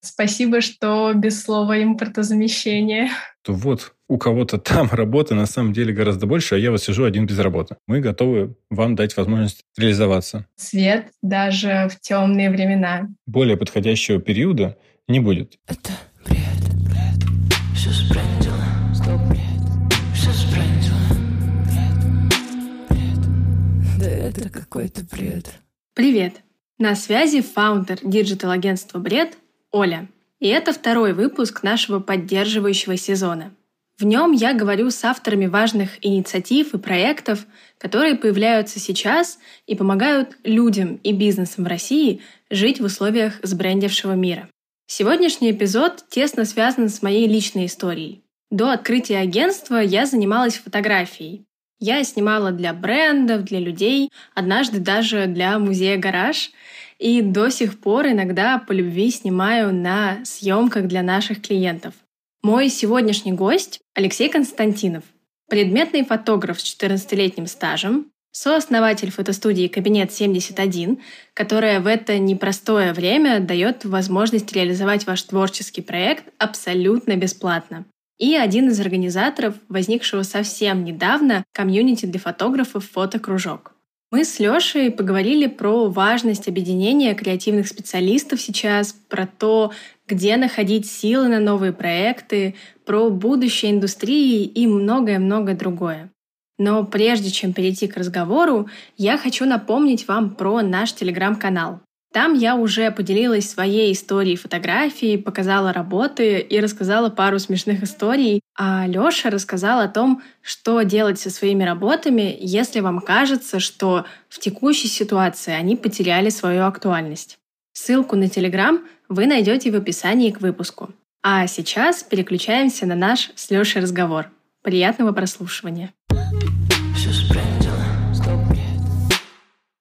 Спасибо, что без слова импортозамещение. То вот у кого-то там работы на самом деле гораздо больше, а я вот сижу один без работы. Мы готовы вам дать возможность реализоваться. Свет даже в темные времена. Более подходящего периода не будет. Это бред, бред, все сбрендило. Стоп, бред, все сбрендило. Бред, бред, да это какой-то бред. Привет, на связи фаундер диджитал-агентства «Бред» Оля. И это второй выпуск нашего поддерживающего сезона. В нем я говорю с авторами важных инициатив и проектов, которые появляются сейчас и помогают людям и бизнесам в России жить в условиях сбрендившего мира. Сегодняшний эпизод тесно связан с моей личной историей. До открытия агентства я занималась фотографией. Я снимала для брендов, для людей, однажды даже для музея «Гараж», и до сих пор иногда по любви снимаю на съемках для наших клиентов. Мой сегодняшний гость — Алексей Константинов, предметный фотограф с 14-летним стажем, сооснователь фотостудии «Кабинет 71», которая в это непростое время дает возможность реализовать ваш творческий проект абсолютно бесплатно. И один из организаторов возникшего совсем недавно комьюнити для фотографов «Фотокружок». Мы с Лёшей поговорили про важность объединения креативных специалистов сейчас, про то, где находить силы на новые проекты, про будущее индустрии и многое-многое другое. Но прежде чем перейти к разговору, я хочу напомнить вам про наш телеграм-канал. Там я уже поделилась своей историей фотографии, показала работы и рассказала пару смешных историй, а Лёша рассказал о том, что делать со своими работами, если вам кажется, что в текущей ситуации они потеряли свою актуальность. Ссылку на Telegram вы найдете в описании к выпуску. А сейчас переключаемся на наш с Лёшей разговор. Приятного прослушивания.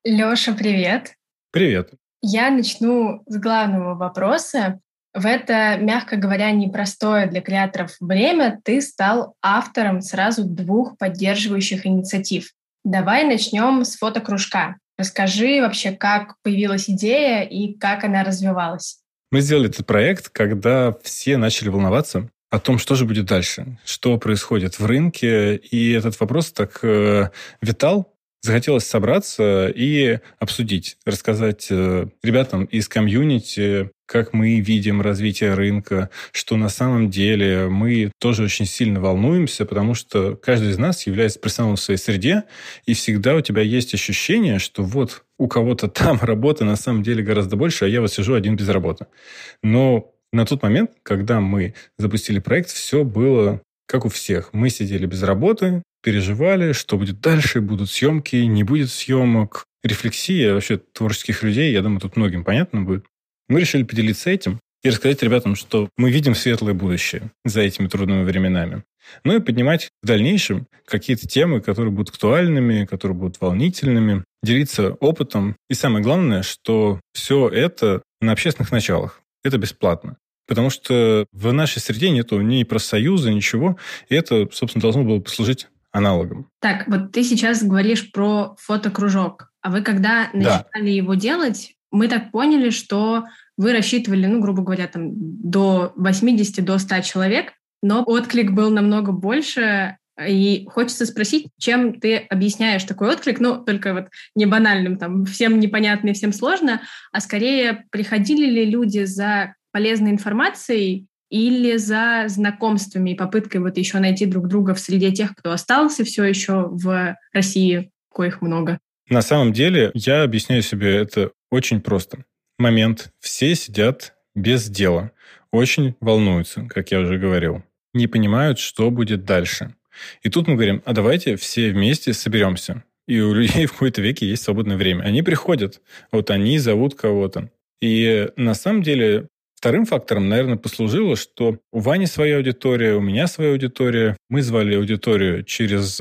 Лёша, привет! Привет! Я начну с главного вопроса. В это, мягко говоря, непростое для креаторов время ты стал автором сразу двух поддерживающих инициатив. Давай начнем с фотокружка. Расскажи вообще, как появилась идея и как она развивалась. Мы сделали этот проект, когда все начали волноваться о том, что же будет дальше, что происходит в рынке. И этот вопрос так витал. Захотелось собраться и обсудить, рассказать ребятам из комьюнити, как мы видим развитие рынка, что на самом деле мы тоже очень сильно волнуемся, потому что каждый из нас является профессионалом в своей среде, и всегда у тебя есть ощущение, что вот у кого-то там работы на самом деле гораздо больше, а я вот сижу один без работы. Но на тот момент, когда мы запустили проект, все было как у всех. Мы сидели без работы, переживали, что будет дальше, будут съемки, не будет съемок. Рефлексия вообще творческих людей, я думаю, тут многим понятно будет. Мы решили поделиться этим и рассказать ребятам, что мы видим светлое будущее за этими трудными временами. Ну и поднимать в дальнейшем какие-то темы, которые будут актуальными, которые будут волнительными, делиться опытом. И самое главное, что все это на общественных началах. Это бесплатно. Потому что в нашей среде нету ни профсоюза, ничего. И это, собственно, должно было послужить аналогом. Так, вот ты сейчас говоришь про фотокружок. А вы когда начинали его делать, мы так поняли, что вы рассчитывали, грубо говоря, там до 80, до 100 человек, но отклик был намного больше. И хочется спросить, чем ты объясняешь такой отклик, только вот не банальным, там, всем непонятно и всем сложно, а скорее приходили ли люди за полезной информацией или за знакомствами и попыткой вот еще найти друг друга в среде тех, кто остался все еще в России, коих много? На самом деле, я объясняю себе это очень просто. Момент. Все сидят без дела. Очень волнуются, как я уже говорил. Не понимают, что будет дальше. И тут мы говорим, а давайте все вместе соберемся. И у людей в какой-то веке есть свободное время. Они приходят, вот они зовут кого-то. И на самом деле... Вторым фактором, наверное, послужило, что у Вани своя аудитория, у меня своя аудитория. Мы звали аудиторию через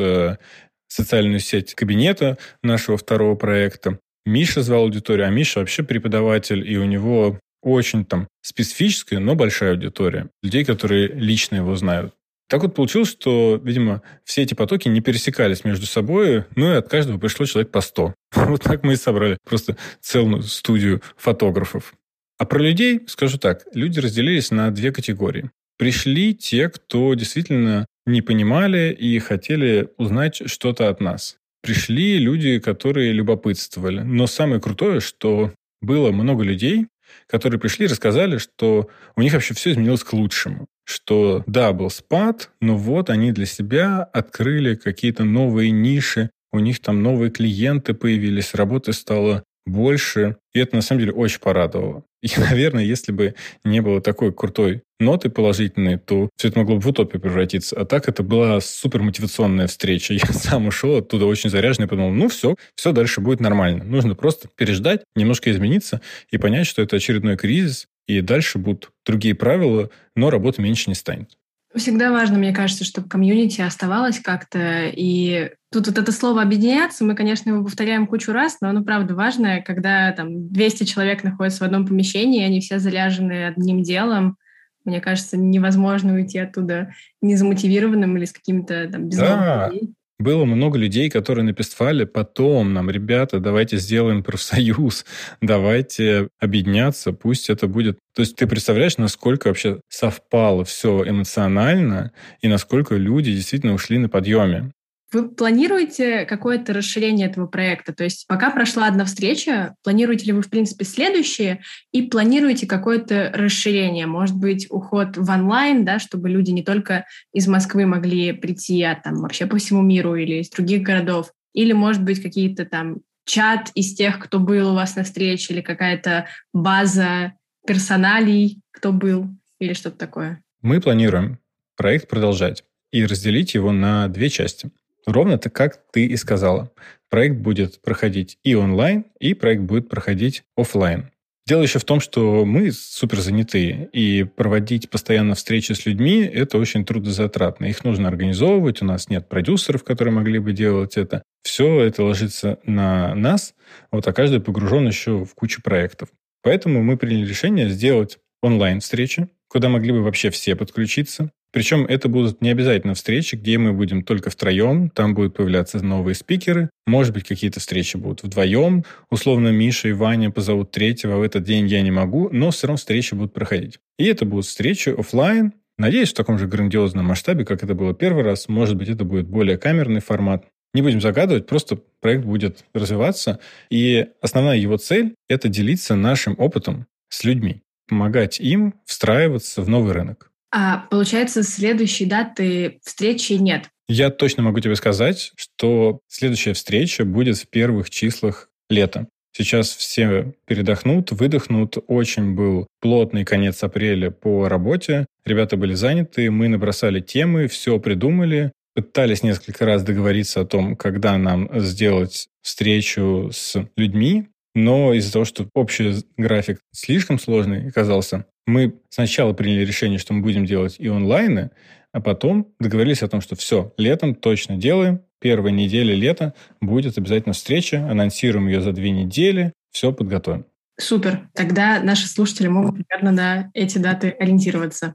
социальную сеть кабинета нашего второго проекта. Миша звал аудиторию, а Миша вообще преподаватель, и у него очень там специфическая, но большая аудитория. Людей, которые лично его знают. Так вот получилось, что, видимо, все эти потоки не пересекались между собой, и от каждого пришло человек по 100. Вот так мы и собрали просто целую студию фотографов. А про людей скажу так. Люди разделились на две категории. Пришли те, кто действительно не понимали и хотели узнать что-то от нас. Пришли люди, которые любопытствовали. Но самое крутое, что было много людей, которые пришли и рассказали, что у них вообще все изменилось к лучшему. Что да, был спад, но вот они для себя открыли какие-то новые ниши, у них там новые клиенты появились, работы стало больше. И это, на самом деле, очень порадовало. И, наверное, если бы не было такой крутой ноты положительной, то все это могло бы в утопию превратиться. А так это была супермотивационная встреча. Я сам ушел оттуда очень заряженный и подумал, все дальше будет нормально. Нужно просто переждать, немножко измениться и понять, что это очередной кризис, и дальше будут другие правила, но работы меньше не станет. Всегда важно, мне кажется, чтобы комьюнити оставалось как-то. И тут вот это слово «объединяться», мы, конечно, его повторяем кучу раз, но оно, правда, важно, когда там 200 человек находятся в одном помещении, они все заряжены одним делом. Мне кажется, невозможно уйти оттуда незамотивированным или с какими-то там безумными людьми. Было много людей, которые написали потом нам: ребята, давайте сделаем профсоюз, давайте объединяться, пусть это будет... То есть ты представляешь, насколько вообще совпало все эмоционально и насколько люди действительно ушли на подъеме. Вы планируете какое-то расширение этого проекта? То есть пока прошла одна встреча, планируете ли вы, в принципе, следующие? И планируете какое-то расширение? Может быть, уход в онлайн, да, чтобы люди не только из Москвы могли прийти, а там вообще по всему миру или из других городов? Или, может быть, какие-то там чат из тех, кто был у вас на встрече, или какая-то база персоналий, кто был, или что-то такое? Мы планируем проект продолжать и разделить его на две части. Ровно так, как ты и сказала. Проект будет проходить и онлайн, и проект будет проходить офлайн. Дело еще в том, что мы суперзанятые, и проводить постоянно встречи с людьми – это очень трудозатратно. Их нужно организовывать, у нас нет продюсеров, которые могли бы делать это. Все это ложится на нас, а каждый погружен еще в кучу проектов. Поэтому мы приняли решение сделать онлайн-встречи, куда могли бы вообще все подключиться. Причем это будут не обязательно встречи, где мы будем только втроем, там будут появляться новые спикеры, может быть, какие-то встречи будут вдвоем, условно, Миша и Ваня позовут третьего, а в этот день я не могу, но все равно встречи будут проходить. И это будут встречи офлайн, надеюсь, в таком же грандиозном масштабе, как это было первый раз, может быть, это будет более камерный формат. Не будем загадывать, просто проект будет развиваться, и основная его цель – это делиться нашим опытом с людьми, помогать им встраиваться в новый рынок. А получается, следующей даты встречи нет? Я точно могу тебе сказать, что следующая встреча будет в первых числах лета. Сейчас все передохнут, выдохнут. Очень был плотный конец апреля по работе. Ребята были заняты, мы набросали темы, все придумали. Пытались несколько раз договориться о том, когда нам сделать встречу с людьми. Но из-за того, что общий график слишком сложный оказался, мы сначала приняли решение, что мы будем делать и онлайны, а потом договорились о том, что все, летом точно делаем. Первая неделя лета будет обязательно встреча, анонсируем ее за 2 недели, все подготовим. Супер. Тогда наши слушатели могут примерно на эти даты ориентироваться.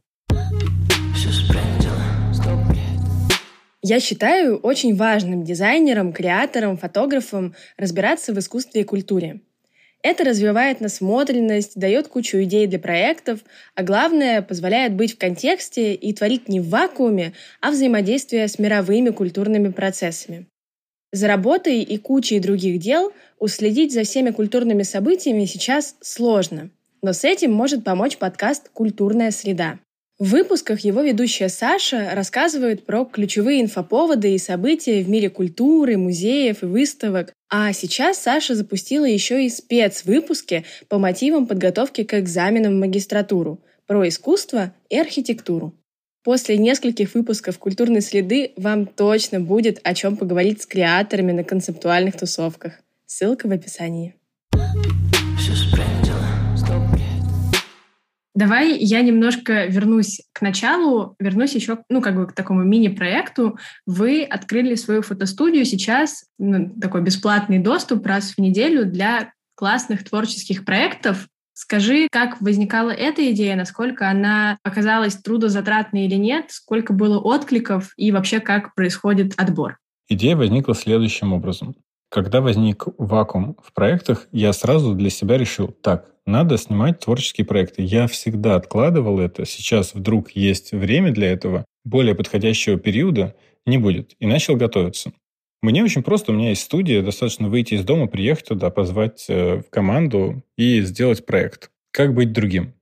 Я считаю очень важным дизайнером, креатором, фотографом разбираться в искусстве и культуре. Это развивает насмотренность, дает кучу идей для проектов, а главное, позволяет быть в контексте и творить не в вакууме, а взаимодействие с мировыми культурными процессами. За работой и кучей других дел уследить за всеми культурными событиями сейчас сложно, но с этим может помочь подкаст «Культурная среда». В выпусках его ведущая Саша рассказывает про ключевые инфоповоды и события в мире культуры, музеев и выставок. А сейчас Саша запустила еще и спецвыпуски по мотивам подготовки к экзаменам в магистратуру про искусство и архитектуру. После нескольких выпусков «Культурной среды» вам точно будет о чем поговорить с креаторами на концептуальных тусовках. Ссылка в описании. Давай я немножко вернусь к началу, вернусь еще, к такому мини-проекту. Вы открыли свою фотостудию сейчас, такой бесплатный доступ раз в неделю для классных творческих проектов. Скажи, как возникала эта идея, насколько она оказалась трудозатратной или нет, сколько было откликов и вообще как происходит отбор? Идея возникла следующим образом. Когда возник вакуум в проектах, я сразу для себя решил, так, надо снимать творческие проекты. Я всегда откладывал это. Сейчас вдруг есть время для этого. Более подходящего периода не будет. И начал готовиться. Мне очень просто. У меня есть студия. Достаточно выйти из дома, приехать туда, позвать в команду и сделать проект. Как быть другим?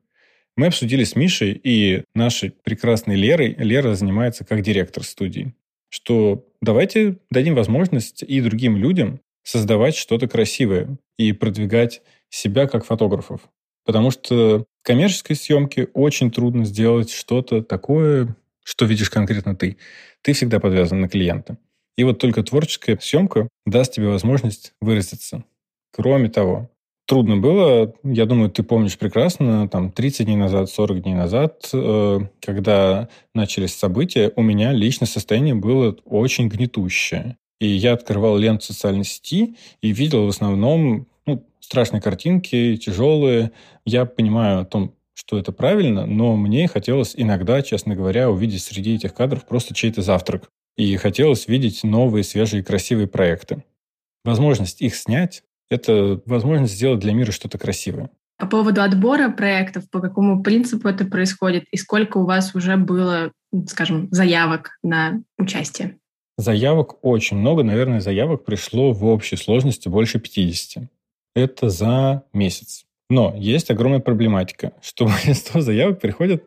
Мы обсудили с Мишей и нашей прекрасной Лерой. Лера занимается как директор студии. Что давайте дадим возможность и другим людям создавать что-то красивое и продвигать себя как фотографов. Потому что в коммерческой съемке очень трудно сделать что-то такое, что видишь конкретно ты. Ты всегда подвязан на клиента. И вот только творческая съемка даст тебе возможность выразиться. Кроме того, трудно было, я думаю, ты помнишь прекрасно, там 30 дней назад, 40 дней назад, когда начались события, у меня личное состояние было очень гнетущее. И я открывал ленту социальной сети и видел в основном страшные картинки, тяжелые. Я понимаю о том, что это правильно, но мне хотелось иногда, честно говоря, увидеть среди этих кадров просто чей-то завтрак. И хотелось видеть новые, свежие, красивые проекты. Возможность их снять – это возможность сделать для мира что-то красивое. По поводу отбора проектов, по какому принципу это происходит? И сколько у вас уже было, скажем, заявок на участие? Заявок очень много. Наверное, заявок пришло в общей сложности больше 50. Это за месяц. Но есть огромная проблематика, что большинство заявок приходят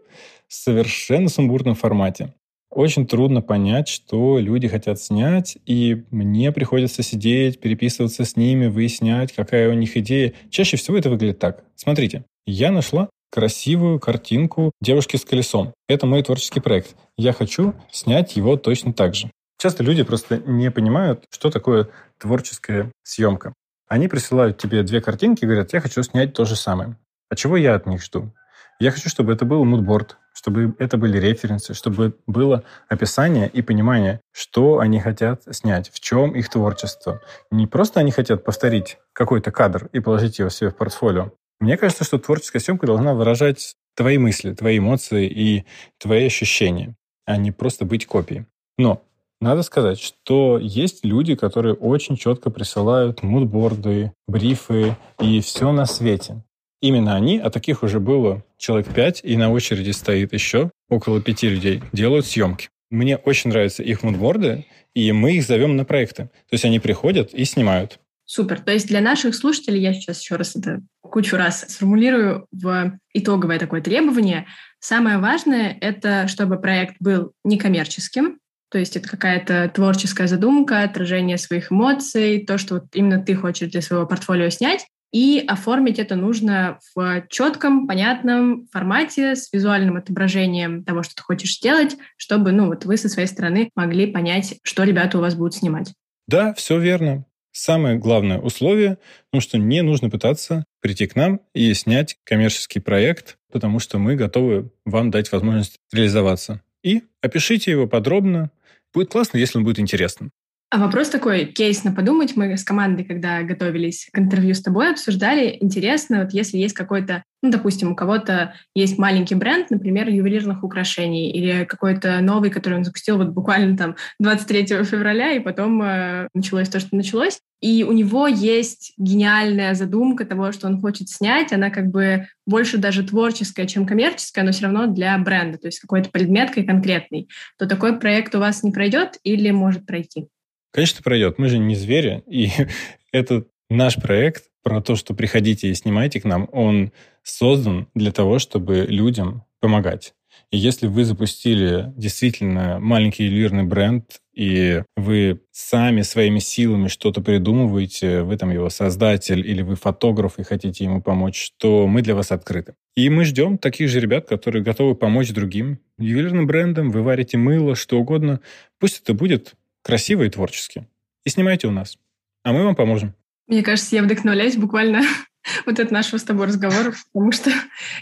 в совершенно сумбурном формате. Очень трудно понять, что люди хотят снять, и мне приходится сидеть, переписываться с ними, выяснять, какая у них идея. Чаще всего это выглядит так. Смотрите, я нашла красивую картинку девушки с колесом. Это мой творческий проект. Я хочу снять его точно так же. Часто люди просто не понимают, что такое творческая съемка. Они присылают тебе две картинки и говорят, я хочу снять то же самое. А чего я от них жду? Я хочу, чтобы это был мудборд, чтобы это были референсы, чтобы было описание и понимание, что они хотят снять, в чем их творчество. Не просто они хотят повторить какой-то кадр и положить его себе в портфолио. Мне кажется, что творческая съемка должна выражать твои мысли, твои эмоции и твои ощущения, а не просто быть копией. Но надо сказать, что есть люди, которые очень четко присылают мудборды, брифы и все на свете. Именно они, а таких уже было человек 5, и на очереди стоит еще около 5 людей, делают съемки. Мне очень нравятся их мудборды, и мы их зовем на проекты. То есть они приходят и снимают. Супер. То есть для наших слушателей, я сейчас еще раз это кучу раз сформулирую в итоговое такое требование. Самое важное – это чтобы проект был некоммерческим. То есть это какая-то творческая задумка, отражение своих эмоций, то, что вот именно ты хочешь для своего портфолио снять. И оформить это нужно в четком, понятном формате с визуальным отображением того, что ты хочешь сделать, чтобы вы со своей стороны могли понять, что ребята у вас будут снимать. Да, все верно. Самое главное условие, что не нужно пытаться прийти к нам и снять коммерческий проект, потому что мы готовы вам дать возможность реализоваться. И опишите его подробно. Будет классно, если он будет интересным. А вопрос такой, кейсно подумать. Мы с командой, когда готовились к интервью с тобой, обсуждали. Интересно, вот если есть какой-то, допустим, у кого-то есть маленький бренд, например, ювелирных украшений или какой-то новый, который он запустил буквально 23 февраля, и потом началось то, что началось. И у него есть гениальная задумка того, что он хочет снять. Она как бы больше даже творческая, чем коммерческая, но все равно для бренда, то есть какой-то предметкой конкретной. То такой проект у вас не пройдет или может пройти? Конечно, пройдет. Мы же не звери, и этот наш проект про то, что приходите и снимайте к нам, он создан для того, чтобы людям помогать. И если вы запустили действительно маленький ювелирный бренд, и вы сами своими силами что-то придумываете, вы его создатель или вы фотограф и хотите ему помочь, то мы для вас открыты. И мы ждем таких же ребят, которые готовы помочь другим ювелирным брендам. Вы варите мыло, что угодно. Пусть это будет красиво и творчески. И снимайте у нас. А мы вам поможем. Мне кажется, я вдохновляюсь буквально от нашего с тобой разговора, потому что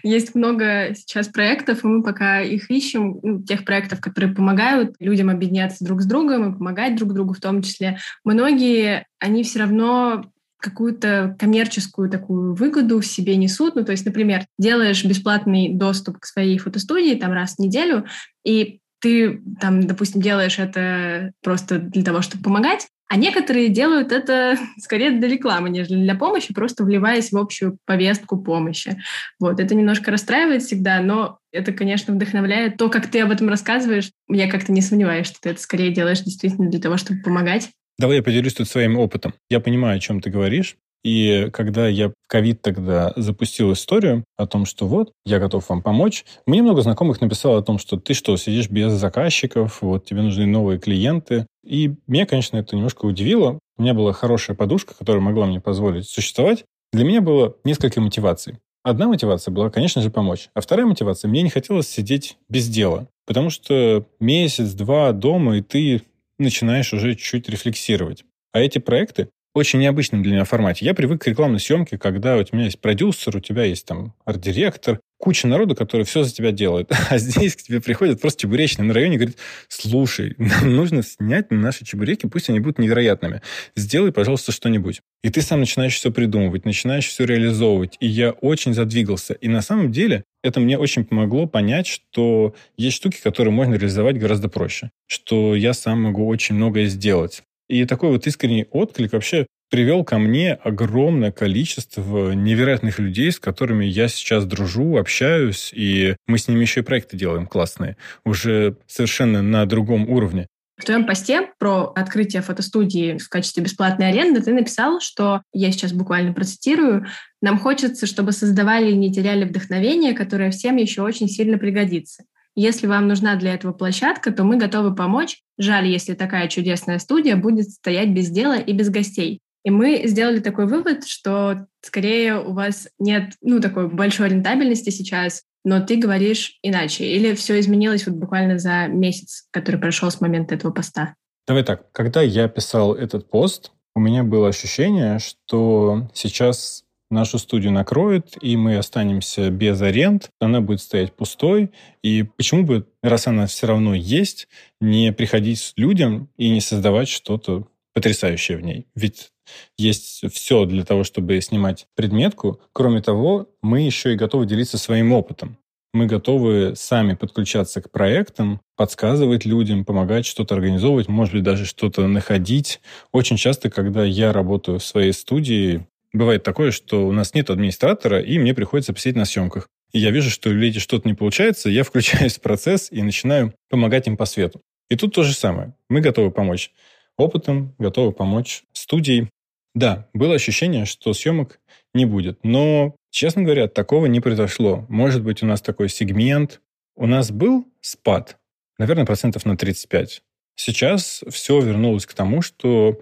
есть много сейчас проектов, и мы пока их ищем, тех проектов, которые помогают людям объединяться друг с другом и помогать друг другу в том числе. Многие, они все равно какую-то коммерческую такую выгоду в себе несут. То есть, например, делаешь бесплатный доступ к своей фотостудии раз в неделю, и ты, допустим, делаешь это просто для того, чтобы помогать, А некоторые делают это скорее для рекламы, нежели для помощи, просто вливаясь в общую повестку помощи. Вот. Это немножко расстраивает всегда, но это, конечно, вдохновляет. То, как ты об этом рассказываешь, я как-то не сомневаюсь, что ты это скорее делаешь действительно для того, чтобы помогать. Давай я поделюсь тут своим опытом. Я понимаю, о чем ты говоришь. И когда я в ковид тогда запустил историю о том, что вот, я готов вам помочь, мне много знакомых написало о том, что ты что, сидишь без заказчиков, вот тебе нужны новые клиенты. И меня, конечно, это немножко удивило. У меня была хорошая подушка, которая могла мне позволить существовать. Для меня было несколько мотиваций. Одна мотивация была, конечно же, помочь. А вторая мотивация, мне не хотелось сидеть без дела. Потому что месяц-два дома, и ты начинаешь уже чуть рефлексировать. А эти проекты, очень необычном для меня формате. Я привык к рекламной съемке, когда у тебя есть продюсер, у тебя есть там арт-директор, куча народу, который все за тебя делает. А здесь к тебе приходят просто чебуречные на районе и говорят, слушай, нам нужно снять наши чебуреки, пусть они будут невероятными. Сделай, пожалуйста, что-нибудь. И ты сам начинаешь все придумывать, начинаешь все реализовывать. И я очень задвигался. И на самом деле это мне очень помогло понять, что есть штуки, которые можно реализовать гораздо проще. Что я сам могу очень многое сделать. И такой вот искренний отклик вообще привел ко мне огромное количество невероятных людей, с которыми я сейчас дружу, общаюсь, и мы с ними еще и проекты делаем классные, уже совершенно на другом уровне. В твоем посте про открытие фотостудии в качестве бесплатной аренды ты написал, что, я сейчас буквально процитирую, «Нам хочется, чтобы создавали и не теряли вдохновение, которое всем еще очень сильно пригодится». Если вам нужна для этого площадка, то мы готовы помочь. Жаль, если такая чудесная студия будет стоять без дела и без гостей. И мы сделали такой вывод, что скорее у вас нет такой большой рентабельности сейчас, но ты говоришь иначе. Или все изменилось вот буквально за месяц, который прошел с момента этого поста? Давай так. Когда я писал этот пост, у меня было ощущение, что сейчас нашу студию накроет, и мы останемся без аренд, она будет стоять пустой. И почему бы, раз она все равно есть, не приходить людям и не создавать что-то потрясающее в ней? Ведь есть все для того, чтобы снимать предметку. Кроме того, мы еще и готовы делиться своим опытом. Мы готовы сами подключаться к проектам, подсказывать людям, помогать что-то организовывать, может быть, даже что-то находить. Очень часто, когда я работаю в своей студии, бывает такое, что у нас нет администратора, и мне приходится писать на съемках. И я вижу, что у людей что-то не получается, я включаюсь в процесс и начинаю помогать им по свету. И тут то же самое. Мы готовы помочь опытом, готовы помочь студией. Да, было ощущение, что съемок не будет. Но, честно говоря, такого не произошло. Может быть, у нас такой сегмент. У нас был спад, наверное, 35%. Сейчас все вернулось к тому, что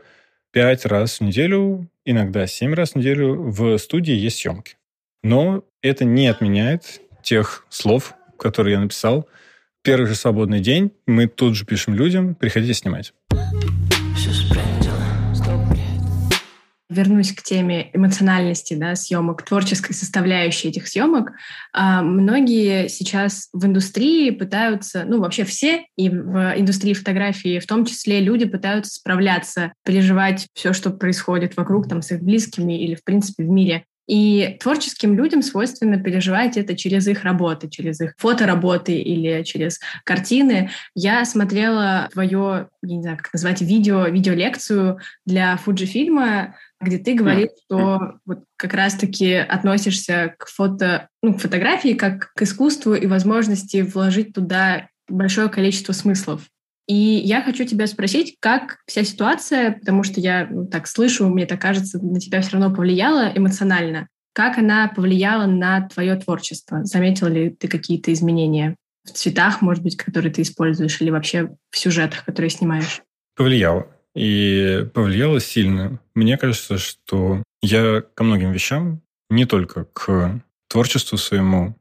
5 раз в неделю, иногда 7 раз в неделю в студии есть съемки. Но это не отменяет тех слов, которые я написал. Первый же свободный день мы тут же пишем людям, приходите снимать. Вернусь к теме эмоциональности, съемок, творческой составляющей этих съемок. Многие сейчас в индустрии пытаются, вообще все, и в индустрии фотографии в том числе люди пытаются справляться, переживать все, что происходит вокруг, с их близкими или, в принципе, в мире. И творческим людям свойственно переживать это через их работы, через их фотоработы или через картины. Я смотрела твое, я не знаю, как назвать, видеолекцию для Fujifilm, где ты говоришь, что вот как раз-таки относишься к к фотографии как к искусству и возможности вложить туда большое количество смыслов. И я хочу тебя спросить, как вся ситуация, потому что я так слышу, мне так кажется, на тебя все равно повлияла эмоционально. Как она повлияла на твое творчество? Заметил ли ты какие-то изменения в цветах, может быть, которые ты используешь, или вообще в сюжетах, которые снимаешь? Повлияло. И повлияло сильно. Мне кажется, что я ко многим вещам, не только к творчеству своему,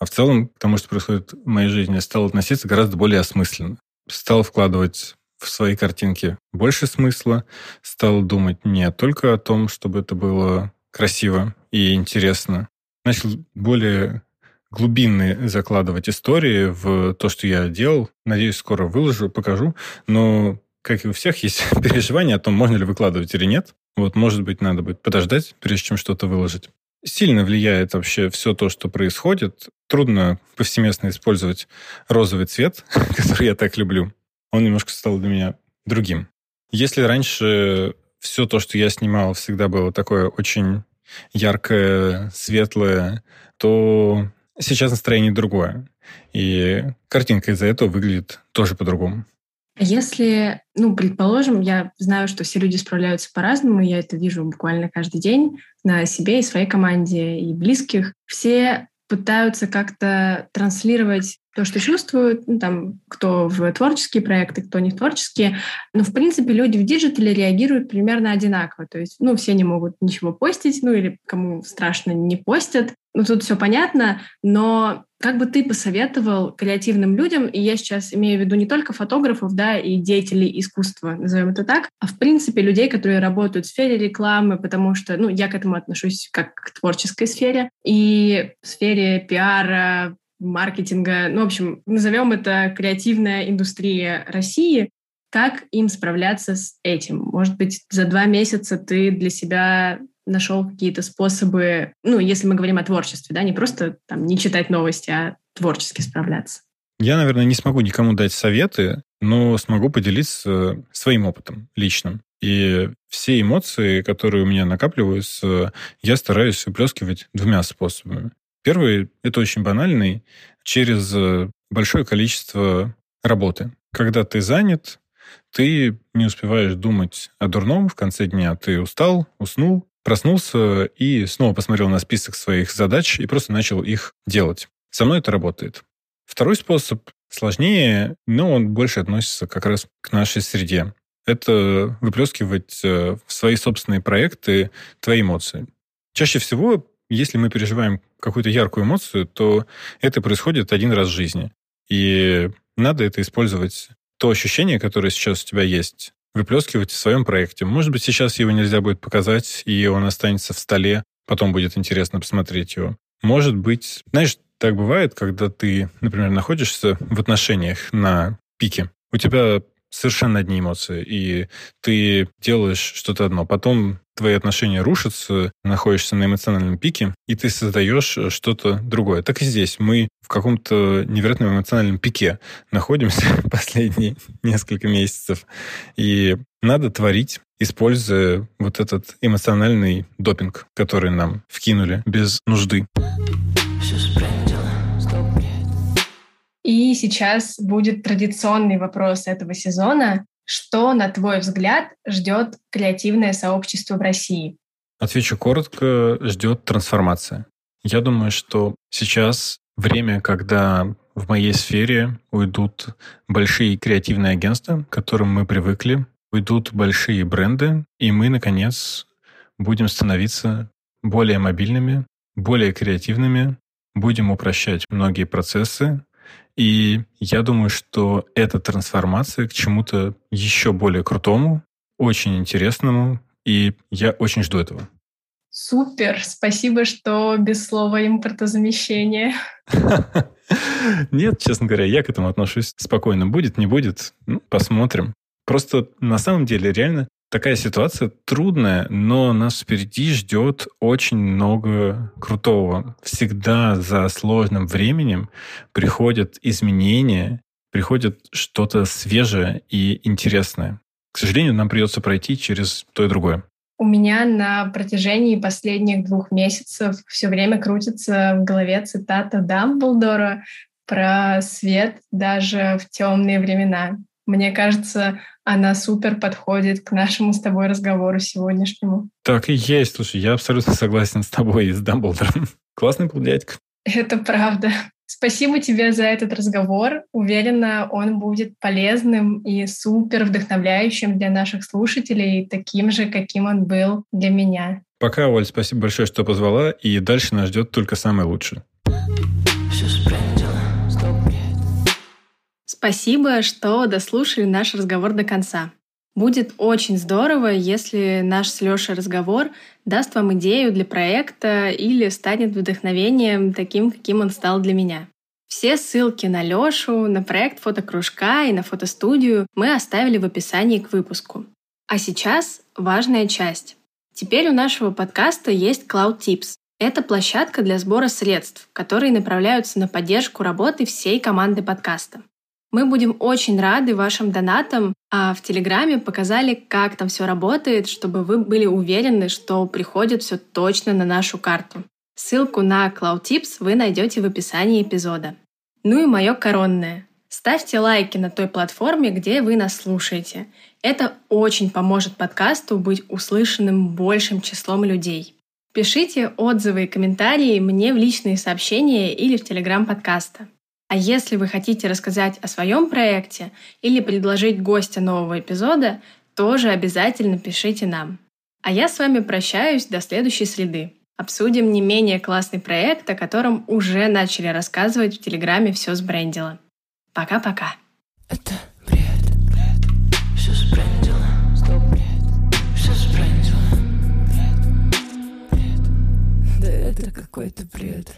а в целом к тому, что происходит в моей жизни, я стал относиться гораздо более осмысленно. Стал вкладывать в свои картинки больше смысла, стал думать не только о том, чтобы это было красиво и интересно. Начал более глубинные закладывать истории в то, что я делал. Надеюсь, скоро выложу, покажу. Но, как и у всех, есть переживания о том, можно ли выкладывать или нет. Вот, может быть, надо будет подождать, прежде чем что-то выложить. Сильно влияет вообще все то, что происходит. Трудно повсеместно использовать розовый цвет, который я так люблю. Он немножко стал для меня другим. Если раньше все то, что я снимал, всегда было такое очень яркое, светлое, то сейчас настроение другое. И картинка из-за этого выглядит тоже по-другому. Если, предположим, я знаю, что все люди справляются по-разному, я это вижу буквально каждый день на себе и своей команде, и близких. Все пытаются как-то транслировать то, что чувствуют, кто в творческие проекты, кто не в творческие. Но, в принципе, люди в диджитале реагируют примерно одинаково. То есть, все не могут ничего постить, или кому страшно, не постят. Тут все понятно, но как бы ты посоветовал креативным людям, и я сейчас имею в виду не только фотографов, и деятелей искусства, назовем это так, а в принципе людей, которые работают в сфере рекламы, потому что, я к этому отношусь как к творческой сфере, и в сфере пиара, маркетинга, назовем это креативная индустрия России. Как им справляться с этим? Может быть, за 2 месяца ты для себя нашел какие-то способы, если мы говорим о творчестве, не просто не читать новости, а творчески справляться. Я, наверное, не смогу никому дать советы, но смогу поделиться своим опытом личным. И все эмоции, которые у меня накапливаются, я стараюсь выплескивать 2 способами. Первый – это очень банальный, через большое количество работы. Когда ты занят, ты не успеваешь думать о дурном в конце дня. Ты устал, уснул, проснулся и снова посмотрел на список своих задач и просто начал их делать. Со мной это работает. Второй способ сложнее, но он больше относится как раз к нашей среде. Это выплескивать в свои собственные проекты твои эмоции. Чаще всего, если мы переживаем какую-то яркую эмоцию, то это происходит 1 раз в жизни. И надо это использовать. То ощущение, которое сейчас у тебя есть, выплескивать в своем проекте. Может быть, сейчас его нельзя будет показать, и он останется в столе, потом будет интересно посмотреть его. Может быть, так бывает, когда ты, например, находишься в отношениях на пике. У тебя совершенно одни эмоции, и ты делаешь что-то одно. Потом твои отношения рушатся, находишься на эмоциональном пике, и ты создаешь что-то другое. Так и здесь. Мы в каком-то невероятном эмоциональном пике находимся последние несколько месяцев. И надо творить, используя этот эмоциональный допинг, который нам вкинули без нужды. И сейчас будет традиционный вопрос этого сезона. Что, на твой взгляд, ждет креативное сообщество в России? Отвечу коротко. Ждет трансформация. Я думаю, что сейчас время, когда в моей сфере уйдут большие креативные агентства, к которым мы привыкли, уйдут большие бренды, и мы, наконец, будем становиться более мобильными, более креативными, будем упрощать многие процессы. И я думаю, что эта трансформация к чему-то еще более крутому, очень интересному, и я очень жду этого. Супер! Спасибо, что без слова импортозамещения. Нет, честно говоря, я к этому отношусь спокойно. Будет, не будет, посмотрим. Просто на самом деле реально такая ситуация трудная, но нас впереди ждет очень много крутого. Всегда за сложным временем приходят изменения, приходит что-то свежее и интересное. К сожалению, нам придется пройти через то и другое. У меня на протяжении последних 2 месяцев все время крутится в голове цитата Дамблдора про свет даже в темные времена. Мне кажется, она супер подходит к нашему с тобой разговору сегодняшнему. Так и есть. Слушай, я абсолютно согласен с тобой и с Дамблдором. Классный был дядька. Это правда. Спасибо тебе за этот разговор. Уверена, он будет полезным и супер вдохновляющим для наших слушателей, таким же, каким он был для меня. Пока, Оль, спасибо большое, что позвала. И дальше нас ждет только самое лучшее. Спасибо, что дослушали наш разговор до конца. Будет очень здорово, если наш с Лёшей разговор даст вам идею для проекта или станет вдохновением таким, каким он стал для меня. Все ссылки на Лёшу, на проект фотокружка и на фотостудию мы оставили в описании к выпуску. А сейчас важная часть. Теперь у нашего подкаста есть CloudTips. Это площадка для сбора средств, которые направляются на поддержку работы всей команды подкаста. Мы будем очень рады вашим донатам, а в Телеграме показали, как там все работает, чтобы вы были уверены, что приходит все точно на нашу карту. Ссылку на CloudTips вы найдете в описании эпизода. Ну и мое коронное. Ставьте лайки на той платформе, где вы нас слушаете. Это очень поможет подкасту быть услышанным большим числом людей. Пишите отзывы и комментарии мне в личные сообщения или в Телеграм подкаста. А если вы хотите рассказать о своем проекте или предложить гостя нового эпизода, тоже обязательно пишите нам. А я с вами прощаюсь до следующей среды. Обсудим не менее классный проект, о котором уже начали рассказывать в Телеграме «Все сбрендило». Пока-пока. Это бред, бред, все сбрендило. Стоп, бред, все сбрендило. Бред, бред, да это какой-то бред.